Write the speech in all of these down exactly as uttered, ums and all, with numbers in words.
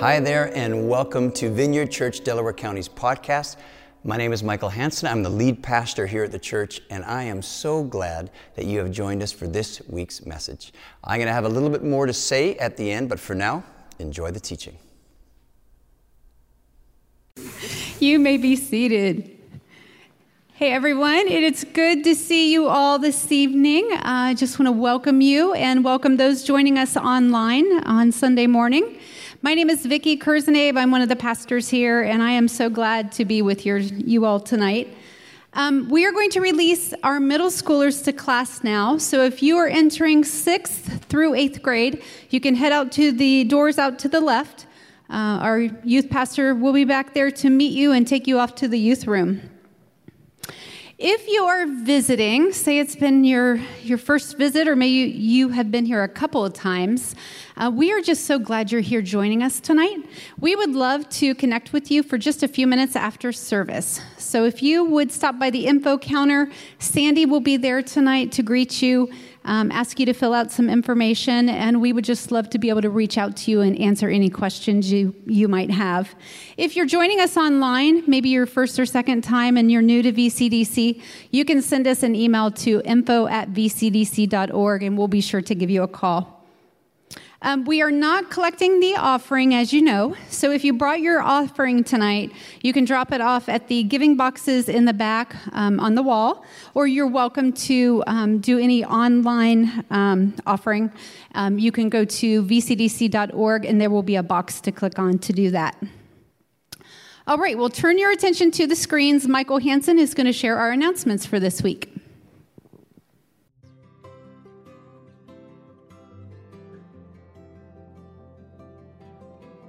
Hi there, and welcome to Vineyard Church, Delaware County's podcast. My name is Michael Hansen. I'm the lead pastor here at the church, and I am so glad that you have joined us for this week's message. I'm going to have a little bit more to say at the end, but for now, enjoy the teaching. You may be seated. Hey everyone, it's good to see you all this evening. I uh, just want to welcome you and welcome those joining us online on Sunday morning. My name is Vicki Kurzenabe. I'm one of the pastors here, and I am so glad to be with your, you all tonight. Um, we are going to release our middle schoolers to class now. So if you are entering sixth through eighth grade, you can head out to the doors out to the left. Uh, our youth pastor will be back there to meet you and take you off to the youth room. If you are visiting, say it's been your, your first visit, or maybe you, you have been here a couple of times, uh, we are just so glad you're here joining us tonight. We would love to connect with you for just a few minutes after service. So if you would stop by the info counter, Sandy will be there tonight to greet you, um, ask you to fill out some information, and we would just love to be able to reach out to you and answer any questions you, you might have. If you're joining us online, maybe your first or second time and you're new to V C D C, you can send us an email to info at v c d c dot org, and we'll be sure to give you a call. Um, we are not collecting the offering, as you know, so if you brought your offering tonight, you can drop it off at the giving boxes in the back um, on the wall, or you're welcome to um, do any online um, offering. Um, you can go to v c d c dot org, and there will be a box to click on to do that. All right, well, turn your attention to the screens. Michael Hansen is going to share our announcements for this week.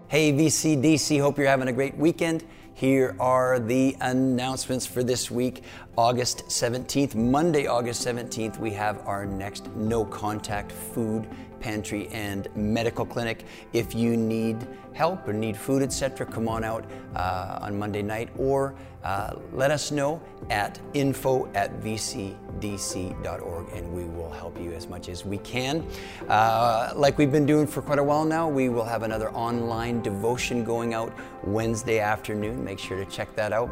Hey, V C D C, hope you're having a great weekend. Here are the announcements for this week. August seventeenth, Monday, August seventeenth, we have our next no-contact food pantry and medical clinic. If you need help or need food, et cetera, come on out uh, on Monday night, or uh, let us know at info at v c d c dot org, and we will help you as much as we can. Uh, like we've been doing for quite a while now, we will have another online devotion going out Wednesday afternoon. Make sure to check that out.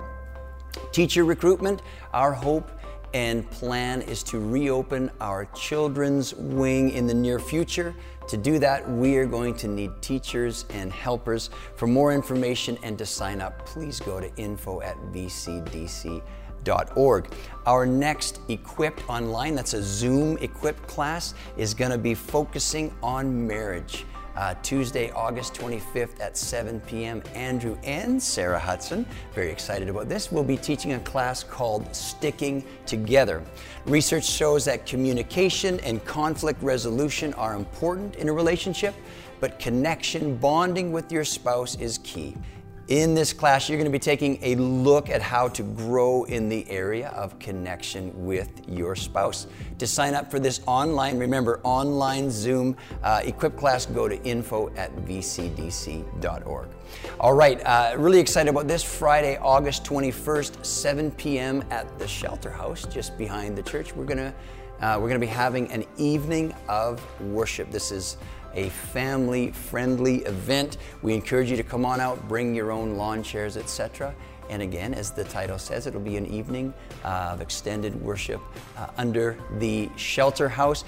Teacher recruitment, our hope and plan is to reopen our children's wing in the near future. To do that, we are going to need teachers and helpers. For more information and to sign up, please go to info at v c d c dot org. Our next Equipped Online, that's a Zoom Equipped class, is going to be focusing on marriage. Uh, Tuesday, August twenty-fifth at seven p.m. Andrew and Sarah Hudson, very excited about this, will be teaching a class called Sticking Together. Research shows that communication and conflict resolution are important in a relationship, but connection, bonding with your spouse is key. In this class, you're going to be taking a look at how to grow in the area of connection with your spouse. To sign up for this online, remember, online Zoom uh, Equip class, go to info at v c d c dot org. All right, uh, really excited about this. Friday, August twenty-first, seven p.m. at the Shelter House, just behind the church. We're going to uh, we're going to be having an evening of worship. This is a family-friendly event. We encourage you to come on out, bring your own lawn chairs, et cetera. And again, as the title says, it'll be an evening uh, of extended worship uh, under the Shelter House.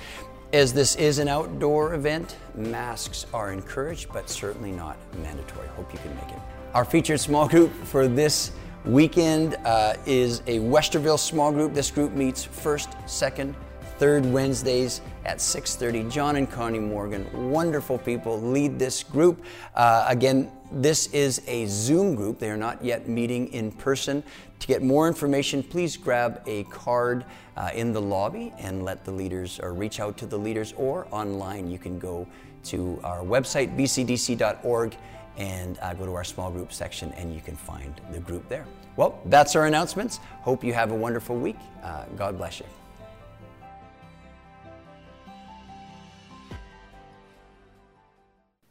As this is an outdoor event, masks are encouraged, but certainly not mandatory. Hope you can make it. Our featured small group for this weekend uh, is a Westerville small group. This group meets first, second, third Wednesdays at six thirty. John and Connie Morgan, wonderful people, lead this group. Uh, again, this is a Zoom group. They are not yet meeting in person. To get more information, please grab a card uh, in the lobby and let the leaders, or reach out to the leaders, or online you can go to our website, v c d c dot org, and uh, go to our small group section and you can find the group there. Well, that's our announcements. Hope you have a wonderful week. Uh, God bless you.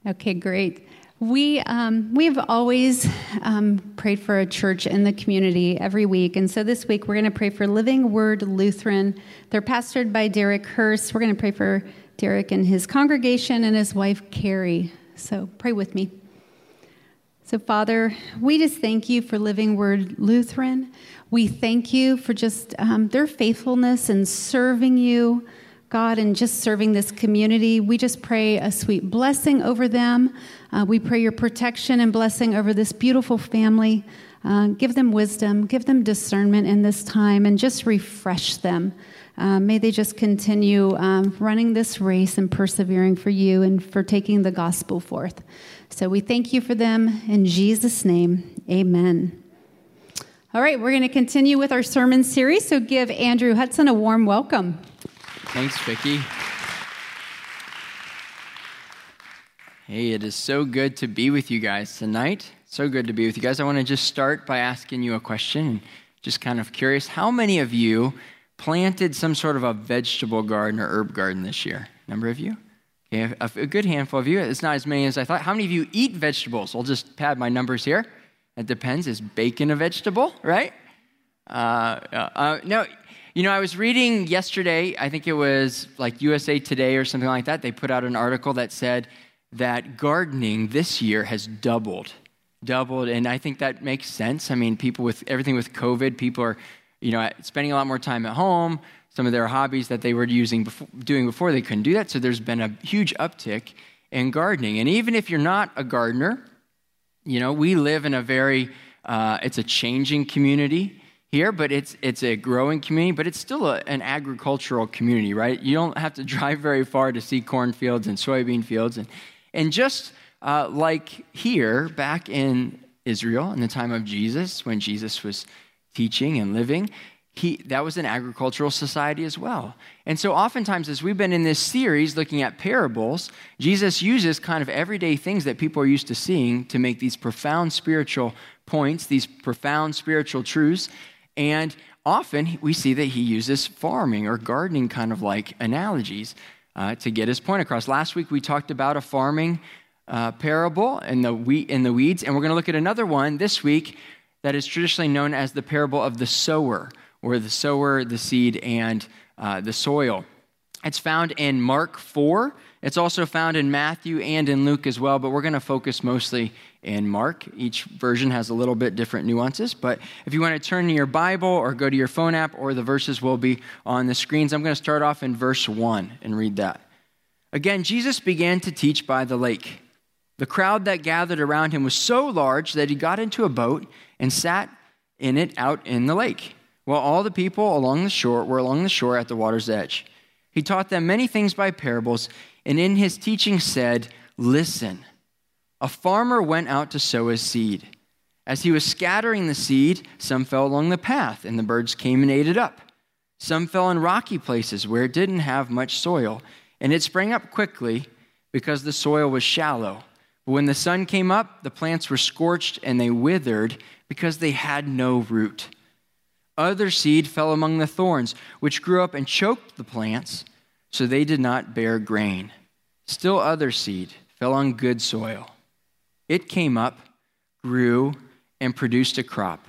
Okay, great. We um, we've always um, prayed for a church in the community every week, and so this week we're going to pray for Living Word Lutheran. They're pastored by Derek Hurst. We're going to pray for Derek and his congregation and his wife, Carrie. So pray with me. So, Father, we just thank you for Living Word Lutheran. We thank you for just um, their faithfulness in serving you, God, and just serving this community. We just pray a sweet blessing over them. Uh, we pray your protection and blessing over this beautiful family. Uh, give them wisdom, give them discernment in this time, and just refresh them. Uh, may they just continue um, running this race and persevering for you and for taking the gospel forth. So we thank you for them. In Jesus' name, amen. All right, we're going to continue with our sermon series, so give Andrew Hudson a warm welcome. Thanks, Vicki. Hey, it is so good to be with you guys tonight. So good to be with you guys. I want to just start by asking you a question. Just kind of curious, how many of you planted some sort of a vegetable garden or herb garden this year? A number of you? Okay, a, a good handful of you. It's not as many as I thought. How many of you eat vegetables? I'll just pad my numbers here. It depends. Is bacon a vegetable, right? Uh, uh, uh, no. You know, I was reading yesterday, I think it was like U S A Today or something like that. They put out an article that said that gardening this year has doubled. Doubled, and I think that makes sense. I mean, people with everything with COVID, people are, you know, spending a lot more time at home. Some of their hobbies that they were using before, doing before, they couldn't do that. So there's been a huge uptick in gardening. And even if you're not a gardener, you know, we live in a very, uh, it's a changing community here, but it's it's a growing community, but it's still a, an agricultural community, right? You don't have to drive very far to see cornfields and soybean fields, and and just. Uh, like here, back in Israel, in the time of Jesus, when Jesus was teaching and living, he that was an agricultural society as well. And so oftentimes, as we've been in this series looking at parables, Jesus uses kind of everyday things that people are used to seeing to make these profound spiritual points, these profound spiritual truths. And often, we see that he uses farming or gardening kind of like analogies uh, to get his point across. Last week, we talked about a farming Uh, parable in the wheat in the weeds, and we're going to look at another one this week that is traditionally known as the parable of the sower, or the sower, the seed, and uh, the soil. It's found in Mark four. It's also found in Matthew and in Luke as well, but we're going to focus mostly in Mark. Each version has a little bit different nuances, but if you want to turn to your Bible or go to your phone app, or the verses will be on the screens. I'm going to start off in verse one and read that. Again, Jesus began to teach by the lake. The crowd that gathered around him was so large that he got into a boat and sat in it out in the lake, while all the people along the shore were along the shore at the water's edge. He taught them many things by parables, and in his teaching said, "Listen, a farmer went out to sow his seed. As he was scattering the seed, some fell along the path, and the birds came and ate it up. Some fell in rocky places where it didn't have much soil, and it sprang up quickly because the soil was shallow. But when the sun came up, the plants were scorched and they withered because they had no root. Other seed fell among the thorns, which grew up and choked the plants, so they did not bear grain. Still other seed fell on good soil. It came up, grew, and produced a crop,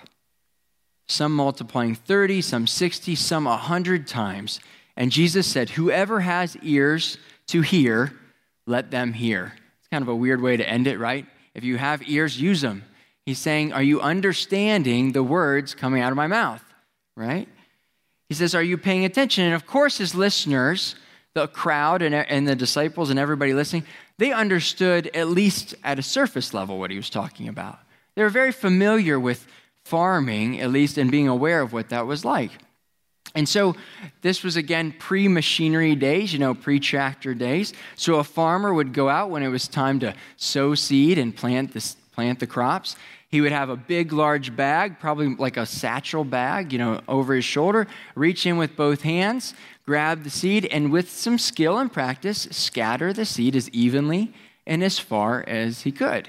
some multiplying thirty, some sixty, some a hundred times. And Jesus said, whoever has ears to hear, let them hear." Kind of a weird way to end it, right? If you have ears, use them. He's saying, are you understanding the words coming out of my mouth, right? He says, are you paying attention? And of course, his listeners, the crowd and, and the disciples and everybody listening, they understood at least at a surface level what he was talking about. They were very familiar with farming, at least, and being aware of what that was like. And so this was, again, pre-machinery days, you know, pre-tractor days. So a farmer would go out when it was time to sow seed and plant the, plant the crops. He would have a big, large bag, probably like a satchel bag, you know, over his shoulder, reach in with both hands, grab the seed, and with some skill and practice, scatter the seed as evenly and as far as he could.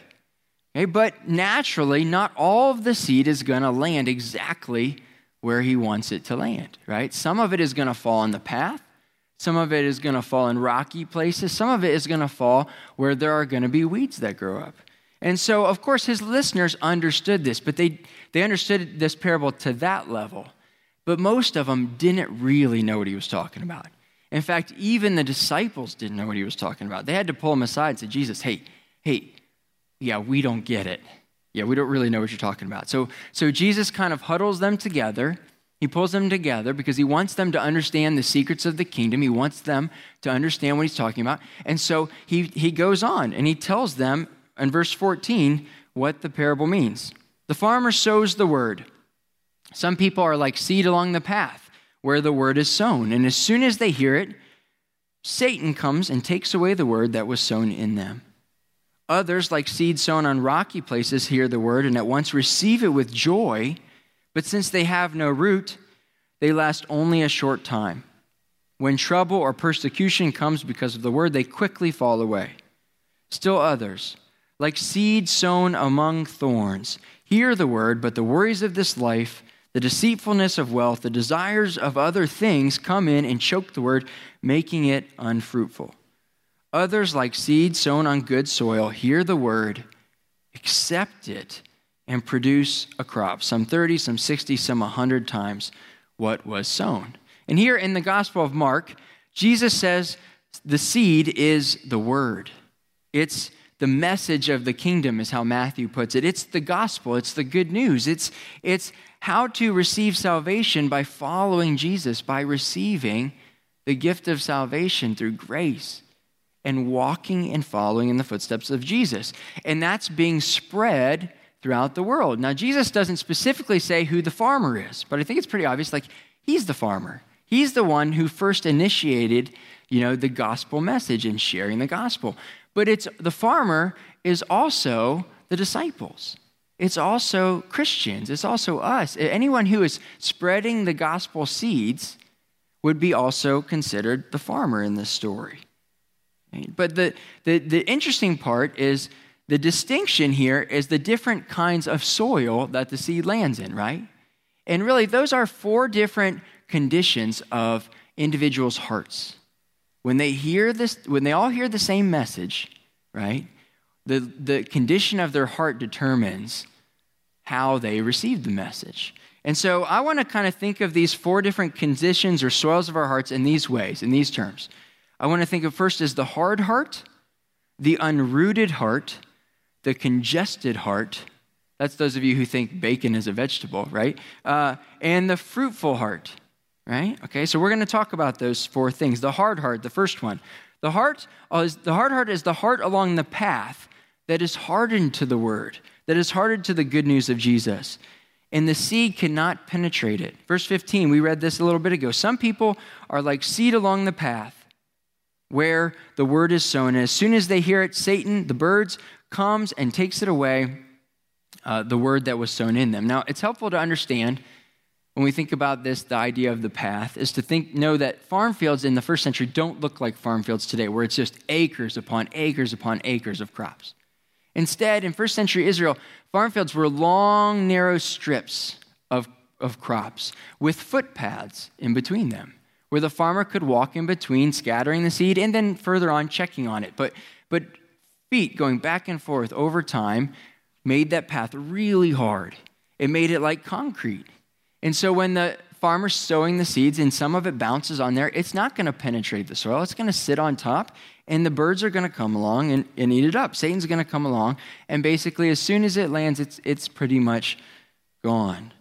Okay, but naturally, not all of the seed is going to land exactly where he wants it to land, right? Some of it is going to fall on the path. Some of it is going to fall in rocky places. Some of it is going to fall where there are going to be weeds that grow up. And so, of course, his listeners understood this, but they, they understood this parable to that level. But most of them didn't really know what he was talking about. In fact, even the disciples didn't know what he was talking about. They had to pull him aside and say, Jesus, hey, hey, yeah, we don't get it. Yeah, we don't really know what you're talking about. So, so Jesus kind of huddles them together. He pulls them together because he wants them to understand the secrets of the kingdom. He wants them to understand what he's talking about. And so he, he goes on and he tells them in verse fourteen what the parable means. The farmer sows the word. Some people are like seed along the path where the word is sown. And as soon as they hear it, Satan comes and takes away the word that was sown in them. Others, like seed sown on rocky places, hear the word and at once receive it with joy. But since they have no root, they last only a short time. When trouble or persecution comes because of the word, they quickly fall away. Still others, like seed sown among thorns, hear the word, but the worries of this life, the deceitfulness of wealth, the desires of other things come in and choke the word, making it unfruitful. Others, like seed sown on good soil, hear the word, accept it, and produce a crop, some thirty, some sixty, some one hundred times what was sown. And here in the Gospel of Mark, Jesus says the seed is the word. It's the message of the kingdom is how Matthew puts it. It's the gospel. It's the good news. It's, it's how to receive salvation by following Jesus, by receiving the gift of salvation through grace and walking and following in the footsteps of Jesus. And that's being spread throughout the world. Now, Jesus doesn't specifically say who the farmer is, but I think it's pretty obvious, like, he's the farmer. He's the one who first initiated, you know, the gospel message and sharing the gospel. But it's the farmer is also the disciples. It's also Christians. It's also us. Anyone who is spreading the gospel seeds would be also considered the farmer in this story. But the, the, the interesting part is the distinction here is the different kinds of soil that the seed lands in, right? And really, those are four different conditions of individuals' hearts. When they hear this, when they all hear the same message, right? The, the condition of their heart determines how they receive the message. And so I want to kind of think of these four different conditions or soils of our hearts in these ways, in these terms. I want to think of first as the hard heart, the unrooted heart, the congested heart. That's those of you who think bacon is a vegetable, right? Uh, and the fruitful heart, right? Okay, so we're going to talk about those four things. The hard heart, the first one. The heart is, the hard heart is the heart along the path that is hardened to the word, that is hardened to the good news of Jesus. And the seed cannot penetrate it. Verse fifteen, we read this a little bit ago. Some people are like seed along the path where the word is sown. And as soon as they hear it, Satan, the birds, comes and takes it away, uh, the word that was sown in them. Now, it's helpful to understand when we think about this, the idea of the path, is to think, know that farm fields in the first century don't look like farm fields today, where it's just acres upon acres upon acres of crops. Instead, in first century Israel, farm fields were long, narrow strips of, of crops with footpaths in between them, where the farmer could walk in between, scattering the seed, and then further on checking on it. But, but feet going back and forth over time made that path really hard. It made it like concrete. And so when the farmer's sowing the seeds and some of it bounces on there, it's not going to penetrate the soil. It's going to sit on top, and the birds are going to come along and, and eat it up. Satan's going to come along, and basically as soon as it lands, it's, it's pretty much gone.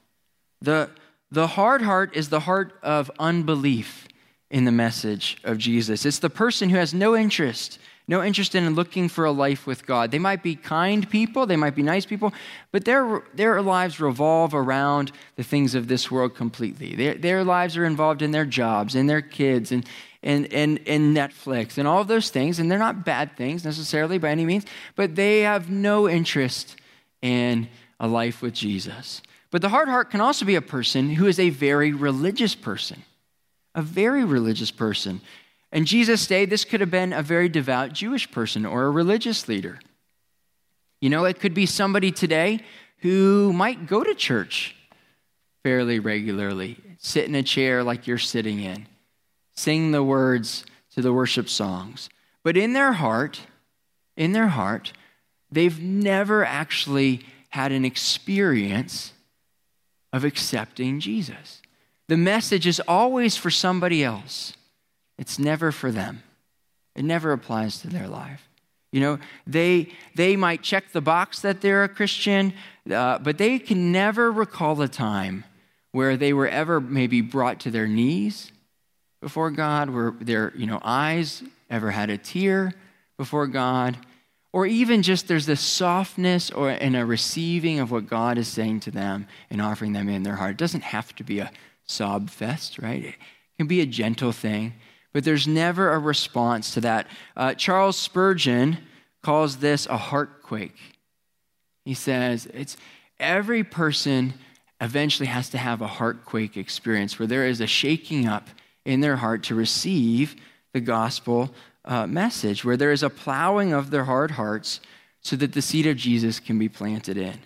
The... The hard heart is the heart of unbelief in the message of Jesus. It's the person who has no interest, no interest in looking for a life with God. They might be kind people, they might be nice people, but their their lives revolve around the things of this world completely. Their, their lives are involved in their jobs, in their kids, and and and and Netflix, and all of those things, and they're not bad things necessarily by any means, but they have no interest in a life with Jesus. But the hard heart can also be a person who is a very religious person, a very religious person. In Jesus' day, this could have been a very devout Jewish person or a religious leader. You know, it could be somebody today who might go to church fairly regularly, sit in a chair like you're sitting in, sing the words to the worship songs. But in their heart, in their heart, they've never actually had an experience of accepting Jesus. The message is always for somebody else. It's never for them. It never applies to their life. You know, they they might check the box that they're a Christian, uh, but they can never recall a time where they were ever maybe brought to their knees before God, where their you know eyes ever had a tear before God, or even just there's this softness or and a receiving of what God is saying to them and offering them in their heart. It doesn't have to be a sob fest, right? It can be a gentle thing. But there's never a response to that. Uh, Charles Spurgeon calls this a heartquake. He says it's every person eventually has to have a heartquake experience where there is a shaking up in their heart to receive the gospel uh, message, where there is a plowing of their hard hearts so that the seed of Jesus can be planted in.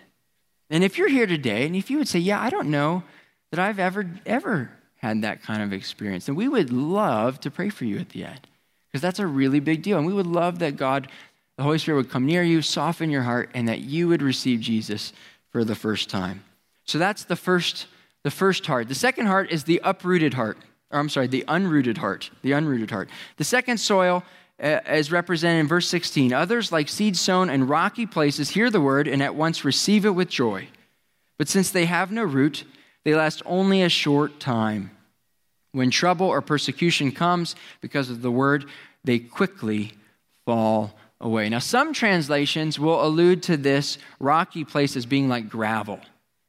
And if you're here today, and if you would say, yeah, I don't know that I've ever, ever had that kind of experience, and we would love to pray for you at the end, because that's a really big deal. And we would love that God, the Holy Spirit, would come near you, soften your heart, and that you would receive Jesus for the first time. So that's the first, the first heart. The second heart is the uprooted heart, or I'm sorry, the unrooted heart, the unrooted heart. The second soil uh, is represented in verse sixteen. Others, like seed sown in rocky places, hear the word and at once receive it with joy. But since they have no root, they last only a short time. When trouble or persecution comes because of the word, they quickly fall away. Now, some translations will allude to this rocky place as being like gravel.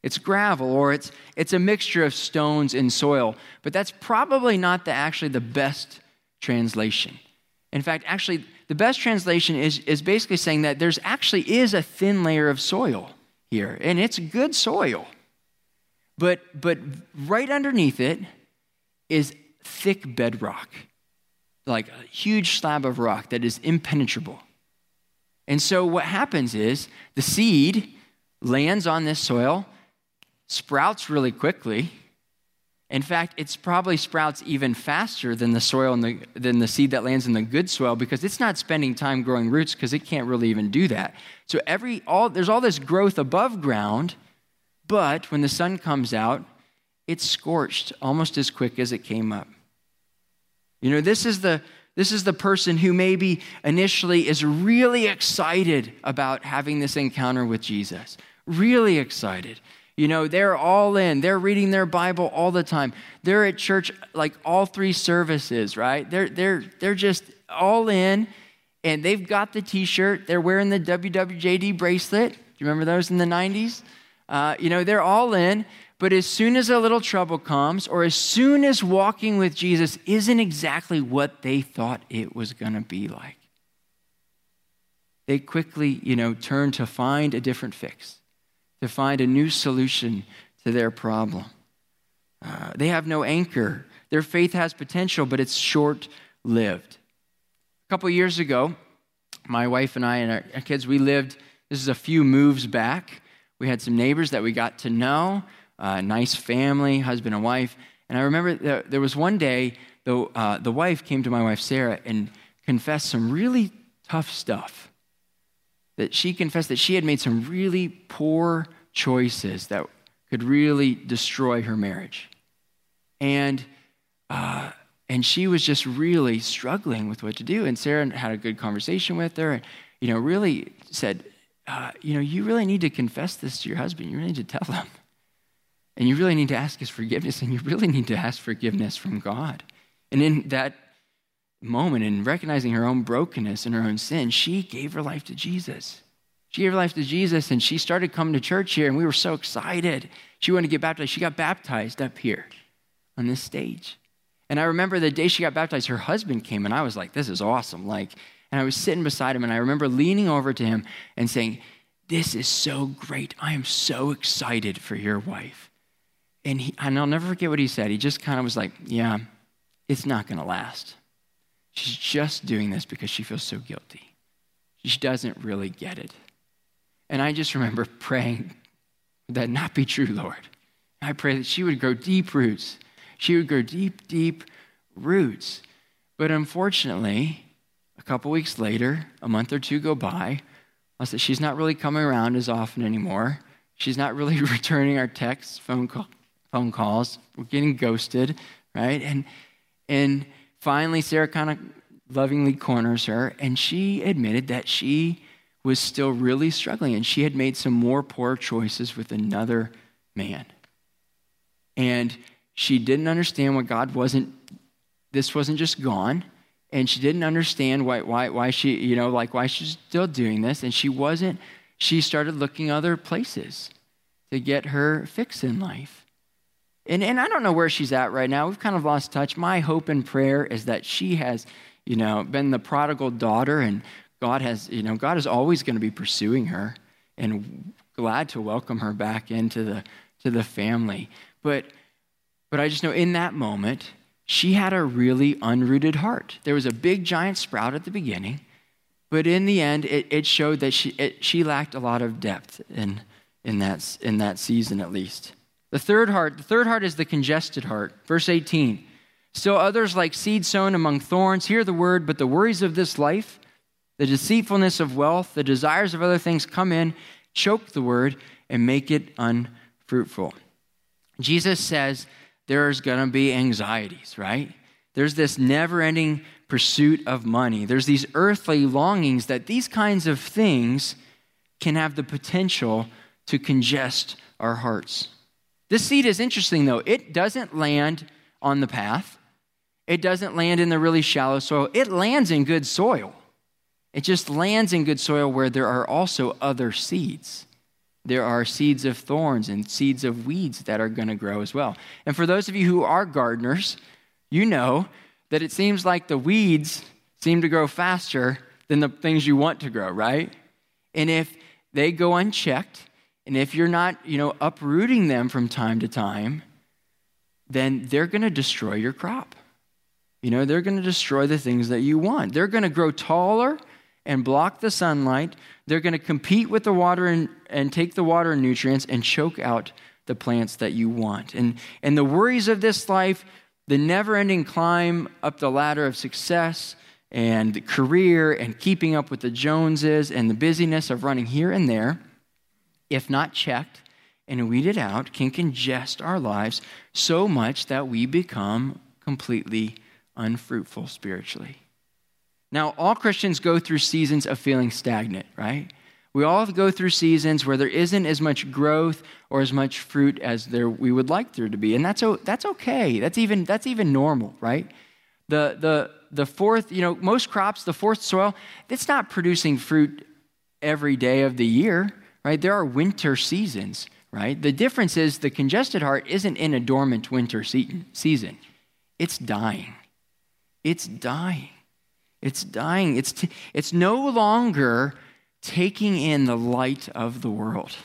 It's gravel, or it's it's a mixture of stones and soil, but that's probably not the, actually the best translation. In fact, actually, the best translation is, is basically saying that there's actually is a thin layer of soil here, and it's good soil. But but right underneath it is thick bedrock, like a huge slab of rock that is impenetrable. And so what happens is the seed lands on this soil, sprouts really quickly. In fact, it's probably sprouts even faster than the soil and the than the seed that lands in the good soil, because it's not spending time growing roots, because it can't really even do that. So every all there's all this growth above ground. But when the sun comes out, it's scorched almost as quick as it came up. You know, this is the this is the person who maybe initially is really excited about having this encounter with Jesus. Really excited. You know, they're all in. They're reading their Bible all the time. They're at church like all three services, right? They're they're they're just all in, and they've got the T-shirt. They're wearing the W W J D bracelet. Do you remember those in the nineties? Uh, you know, they're all in, but as soon as a little trouble comes, or as soon as walking with Jesus isn't exactly what they thought it was going to be like, they quickly, you know, turn to find a different fix, to find a new solution to their problem. Uh, they have no anchor. Their faith has potential, but it's short-lived. A couple years ago, my wife and I and our kids, we lived, this is a few moves back, we had some neighbors that we got to know, uh, nice family, husband and wife. And I remember th- there was one day, the, uh, the wife came to my wife, Sarah, and confessed some really tough stuff. That she confessed that she had made some really poor choices that could really destroy her marriage. And uh, and she was just really struggling with what to do. And Sarah had a good conversation with her, and you know, really said, Uh, you know, you really need to confess this to your husband. You really need to tell him. And you really need to ask his forgiveness, and you really need to ask forgiveness from God. And in that moment, in recognizing her own brokenness and her own sin, she gave her life to Jesus. She gave her life to Jesus, and she started coming to church here, and we were so excited. She wanted to get baptized. She got baptized up here on this stage. And I remember the day she got baptized, her husband came, and I was like, this is awesome. Like, And I was sitting beside him, and I remember leaning over to him and saying, this is so great. I am so excited for your wife. And, he, and I'll never forget what he said. He just kind of was like, yeah, it's not going to last. She's just doing this because she feels so guilty. She doesn't really get it. And I just remember praying, would that not be true, Lord? And I pray that she would grow deep roots. She would grow deep, deep roots. But unfortunately, a couple weeks later, a month or two go by. I said, she's not really coming around as often anymore. She's not really returning our texts, phone call, phone calls. We're getting ghosted, right? And and finally, Sarah kind of lovingly corners her, and she admitted that she was still really struggling, and she had made some more poor choices with another man. And she didn't understand what God wasn't, this wasn't just gone, and she didn't understand why why why she, you know, like why she's still doing this, and she wasn't, she started looking other places to get her fix in life. And and I don't know where she's at right now. We've kind of lost touch. My hope and prayer is that she has, you know, been the prodigal daughter, and God has, you know, God is always going to be pursuing her and glad to welcome her back into the to the family. But but I just know in that moment, she had a really unrooted heart. There was a big giant sprout at the beginning, but in the end, it, it showed that she it, she lacked a lot of depth in in that in that season at least. The third heart, the third heart is the congested heart. Verse eighteen. Still others like seed sown among thorns hear the word, but the worries of this life, the deceitfulness of wealth, the desires of other things come in, choke the word, and make it unfruitful. Jesus says there's going to be anxieties, right? There's this never-ending pursuit of money. There's these earthly longings that these kinds of things can have the potential to congest our hearts. This seed is interesting, though. It doesn't land on the path. It doesn't land in the really shallow soil. It lands in good soil. It just lands in good soil where there are also other seeds. There are seeds of thorns and seeds of weeds that are going to grow as well. And for those of you who are gardeners, you know that it seems like the weeds seem to grow faster than the things you want to grow, right? And if they go unchecked, and if you're not, you know, uprooting them from time to time, then they're going to destroy your crop. You know, they're going to destroy the things that you want. They're going to grow taller and block the sunlight. They're going to compete with the water and, and take the water and nutrients and choke out the plants that you want. And and the worries of this life, the never-ending climb up the ladder of success and the career and keeping up with the Joneses and the busyness of running here and there, if not checked and weeded out, can congest our lives so much that we become completely unfruitful spiritually. Now, all Christians go through seasons of feeling stagnant, right? We all go through seasons where there isn't as much growth or as much fruit as there we would like there to be, and that's that's okay. That's even that's even normal, right? The the the fourth, you know, most crops, the fourth soil, it's not producing fruit every day of the year, right? There are winter seasons, right? The difference is the congested heart isn't in a dormant winter se- season. It's dying. It's dying. It's dying. It's t- it's no longer taking in the light of the world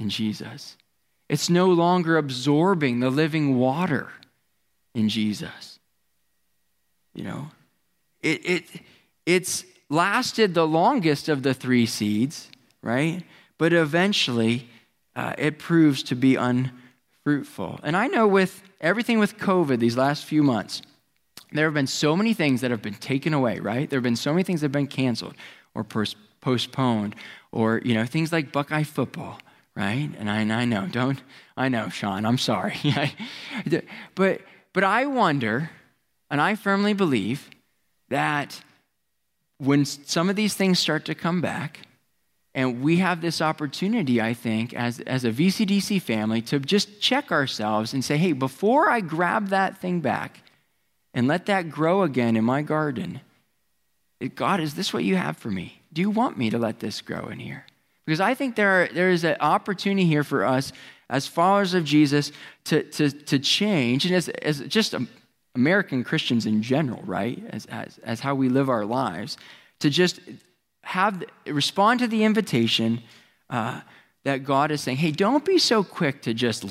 in Jesus. It's no longer absorbing the living water in Jesus. You know, it it it's lasted the longest of the three seeds, right? But eventually, uh, it proves to be unfruitful. And I know with everything with COVID these last few months, there have been so many things that have been taken away, right? There have been so many things that have been canceled or pers- postponed or, you know, things like Buckeye football, right? And I, and I know, don't, I know, Sean, I'm sorry. but but I wonder, and I firmly believe that when some of these things start to come back, and we have this opportunity, I think, as, as a V C D C family to just check ourselves and say, hey, before I grab that thing back, and let that grow again in my garden. God, is this what you have for me? Do you want me to let this grow in here? Because I think there are, there is an opportunity here for us as followers of Jesus to to, to change, and as, as just American Christians in general, right? As, as as how we live our lives, to just have respond to the invitation uh, that God is saying, hey, don't be so quick to just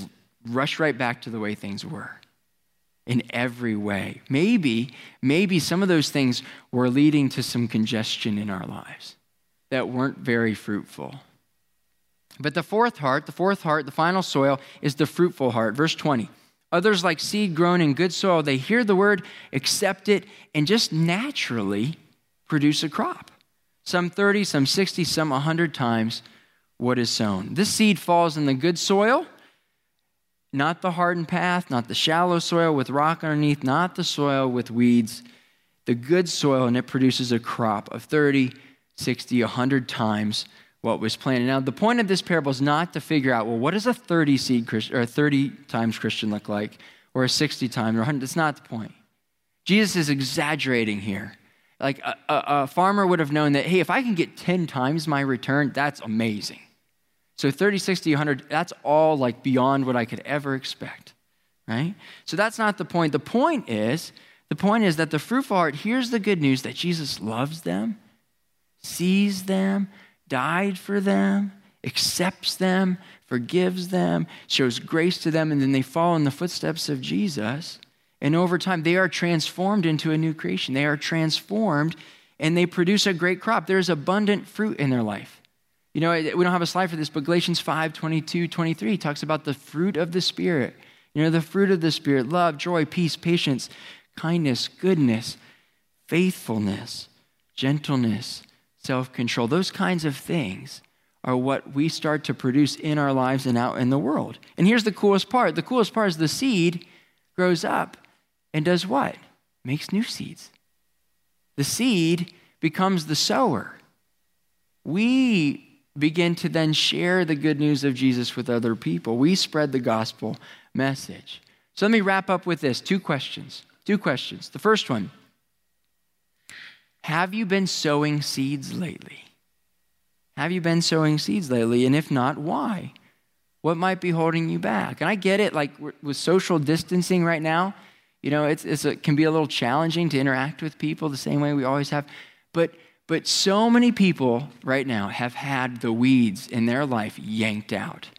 rush right back to the way things were. In every way. Maybe, maybe some of those things were leading to some congestion in our lives that weren't very fruitful. But the fourth heart, the fourth heart, the final soil is the fruitful heart. Verse twenty, others like seed grown in good soil, they hear the word, accept it, and just naturally produce a crop. Some thirty, some sixty, some one hundred times what is sown. This seed falls in the good soil, not the hardened path, not the shallow soil with rock underneath, not the soil with weeds. the good soil, and it produces a crop of thirty, sixty, one hundred times what was planted. Now, the point of this parable is not to figure out, well, what does a thirty seed Christian, or a thirty times Christian look like, or a sixty times, or one hundred? That's not the point. Jesus is exaggerating here. Like a, a, a farmer would have known that, hey, if I can get ten times my return, that's amazing. So thirty, sixty, one hundred, that's all like beyond what I could ever expect, right? So that's not the point. The point is, the point is that the fruitful heart hears the good news that Jesus loves them, sees them, died for them, accepts them, forgives them, shows grace to them, and then they follow in the footsteps of Jesus. And over time, they are transformed into a new creation. They are transformed, and they produce a great crop. There's abundant fruit in their life. You know, we don't have a slide for this, but Galatians five, twenty-two, twenty-three talks about the fruit of the Spirit. You know, the fruit of the Spirit: love, joy, peace, patience, kindness, goodness, faithfulness, gentleness, self-control. Those kinds of things are what we start to produce in our lives and out in the world. And here's the coolest part. The coolest part is the seed grows up and does what? Makes new seeds. The seed becomes the sower. We begin to then share the good news of Jesus with other people. We spread the gospel message. So let me wrap up with this. Two questions. Two questions. The first one: have you been sowing seeds lately? Have you been sowing seeds lately? And if not, why? What might be holding you back? And I get it, like with social distancing right now, you know, it's, it's it can be a little challenging to interact with people the same way we always have. But, but so many people right now have had the weeds in their life yanked out.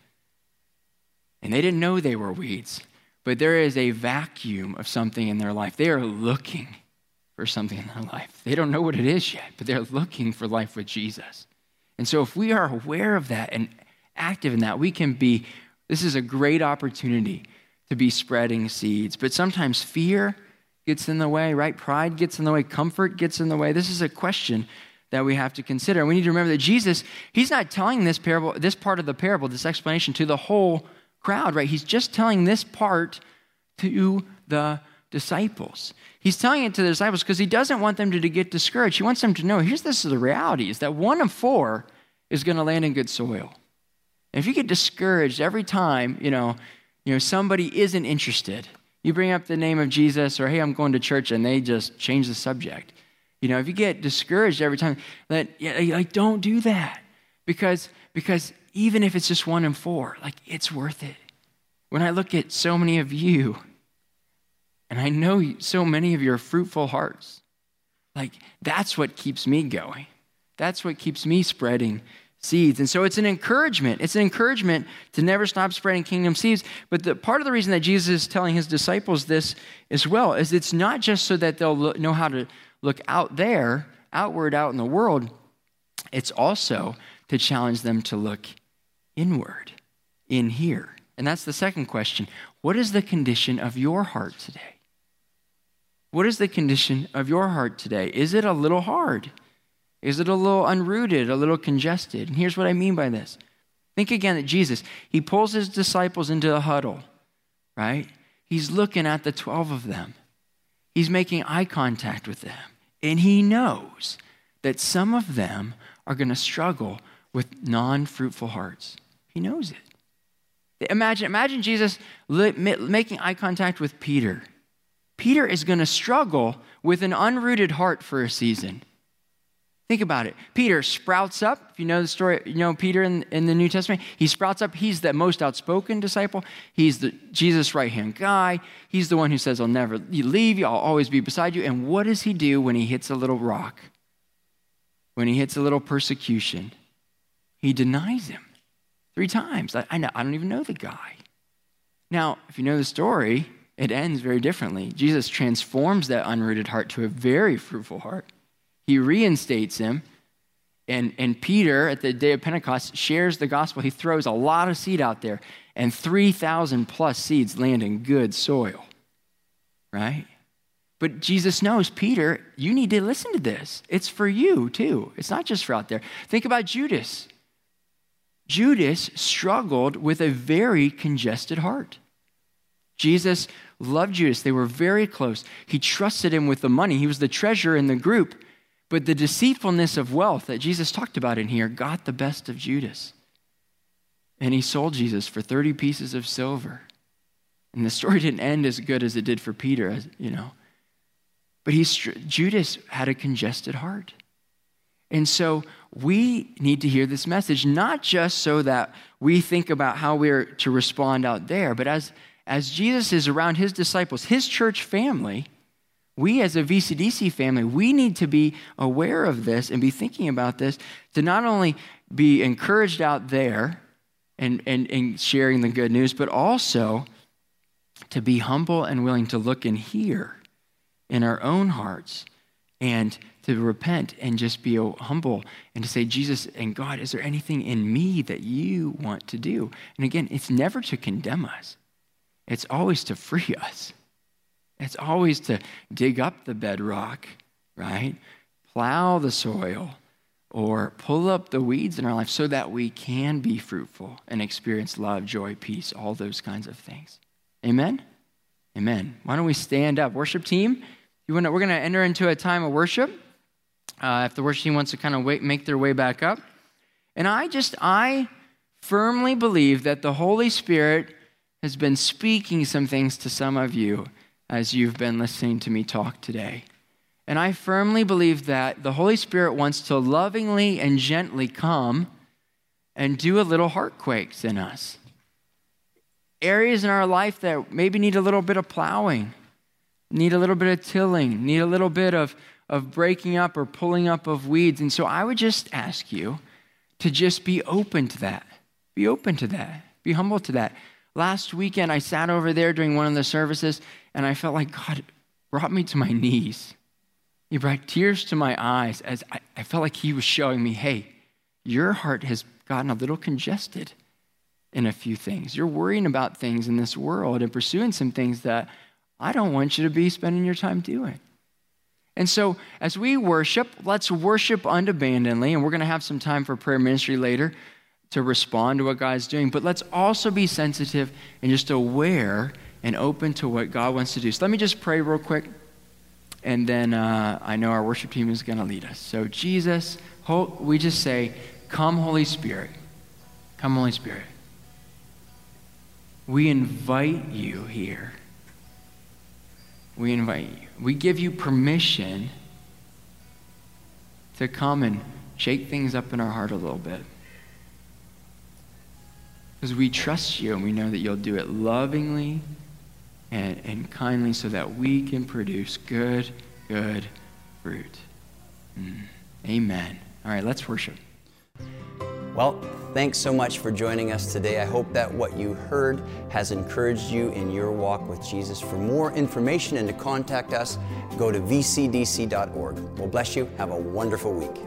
And they didn't know they were weeds. But there is a vacuum of something in their life. They are looking for something in their life. They don't know what it is yet, but they're looking for life with Jesus. And so if we are aware of that and active in that, we can be, this is a great opportunity to be spreading seeds. But sometimes fear gets in the way, right? Pride gets in the way. Comfort gets in the way. This is a question that we have to consider. We need to remember that Jesus, he's not telling this parable, this part of the parable, this explanation to the whole crowd, right? He's just telling this part to the disciples. He's telling it to the disciples because he doesn't want them to, to get discouraged. He wants them to know, here's this is the reality, is that one of four is going to land in good soil. And if you get discouraged every time, you know, you know, somebody isn't interested, you bring up the name of Jesus, or, hey, I'm going to church, and they just change the subject. You know, if you get discouraged every time, that, yeah, like, don't do that. Because, because even if it's just one in four, like, it's worth it. When I look at so many of you, and I know so many of your fruitful hearts, like, that's what keeps me going. That's what keeps me spreading seeds. And so it's an encouragement. It's an encouragement to never stop spreading kingdom seeds. But the part of the reason that Jesus is telling his disciples this as well is it's not just so that they'll look, know how to look out there, outward, out in the world. It's also to challenge them to look inward, in here. And that's the second question. What is the condition of your heart today? What is the condition of your heart today? Is it a little hard? Is it a little unrooted, a little congested? And here's what I mean by this. Think again that Jesus, he pulls his disciples into the huddle, right? He's looking at the twelve of them. He's making eye contact with them. And he knows that some of them are going to struggle with non-fruitful hearts. He knows it. Imagine, imagine Jesus making eye contact with Peter. Peter is going to struggle with an unrooted heart for a season. Think about it. Peter sprouts up. If you know the story, you know Peter in, in the New Testament, he sprouts up. He's the most outspoken disciple. He's the Jesus' right-hand guy. He's the one who says, I'll never leave you. I'll always be beside you. And what does he do when he hits a little rock? When he hits a little persecution? He denies him three times. I, I, know, I don't even know the guy. Now, if you know the story, it ends very differently. Jesus transforms that unrooted heart to a very fruitful heart. He reinstates him, and, and Peter, at the day of Pentecost, shares the gospel. He throws a lot of seed out there, and three thousand plus seeds land in good soil, right? But Jesus knows, Peter, you need to listen to this. It's for you, too. It's not just for out there. Think about Judas. Judas struggled with a very congested heart. Jesus loved Judas. They were very close. He trusted him with the money. He was the treasurer in the group. But the deceitfulness of wealth that Jesus talked about in here got the best of Judas. And he sold Jesus for thirty pieces of silver. And the story didn't end as good as it did for Peter, as, you know. But he, Judas had a congested heart. And so we need to hear this message, not just so that we think about how we're to respond out there, but as, as Jesus is around his disciples, his church family, we as a V C D C family, we need to be aware of this and be thinking about this to not only be encouraged out there and, and, and sharing the good news, but also to be humble and willing to look and hear in our own hearts and to repent and just be humble and to say, Jesus and God, is there anything in me that you want to do? And again, it's never to condemn us. It's always to free us. It's always to dig up the bedrock, right? Plow the soil or pull up the weeds in our life so that we can be fruitful and experience love, joy, peace, all those kinds of things. Amen? Amen. Why don't we stand up? Worship team, you wanna, we're going to enter into a time of worship. Uh, if the worship team wants to kind of wait, make their way back up. And I just, I firmly believe that the Holy Spirit has been speaking some things to some of you as you've been listening to me talk today. And I firmly believe that the Holy Spirit wants to lovingly and gently come and do a little heart quakes in us. Areas in our life that maybe need a little bit of plowing, need a little bit of tilling, need a little bit of of breaking up or pulling up of weeds. And so I would just ask you to just be open to that. Be open to that. Be humble to that. Last weekend, I sat over there during one of the services, and I felt like God brought me to my knees. He brought tears to my eyes as I, I felt like he was showing me, hey, your heart has gotten a little congested in a few things. You're worrying about things in this world and pursuing some things that I don't want you to be spending your time doing. And so as we worship, let's worship unabandonedly, and we're going to have some time for prayer ministry later to respond to what God's doing, but let's also be sensitive and just aware and open to what God wants to do. So let me just pray real quick, and then uh, I know our worship team is going to lead us. So Jesus, we just say, come Holy Spirit, come Holy Spirit. We invite you here. We invite you. We give you permission to come and shake things up in our heart a little bit. Because we trust you and we know that you'll do it lovingly and, and kindly so that we can produce good, good fruit. Mm. Amen. All right, let's worship. Well, thanks so much for joining us today. I hope that what you heard has encouraged you in your walk with Jesus. For more information and to contact us, go to v c d c dot org. We'll bless you. Have a wonderful week.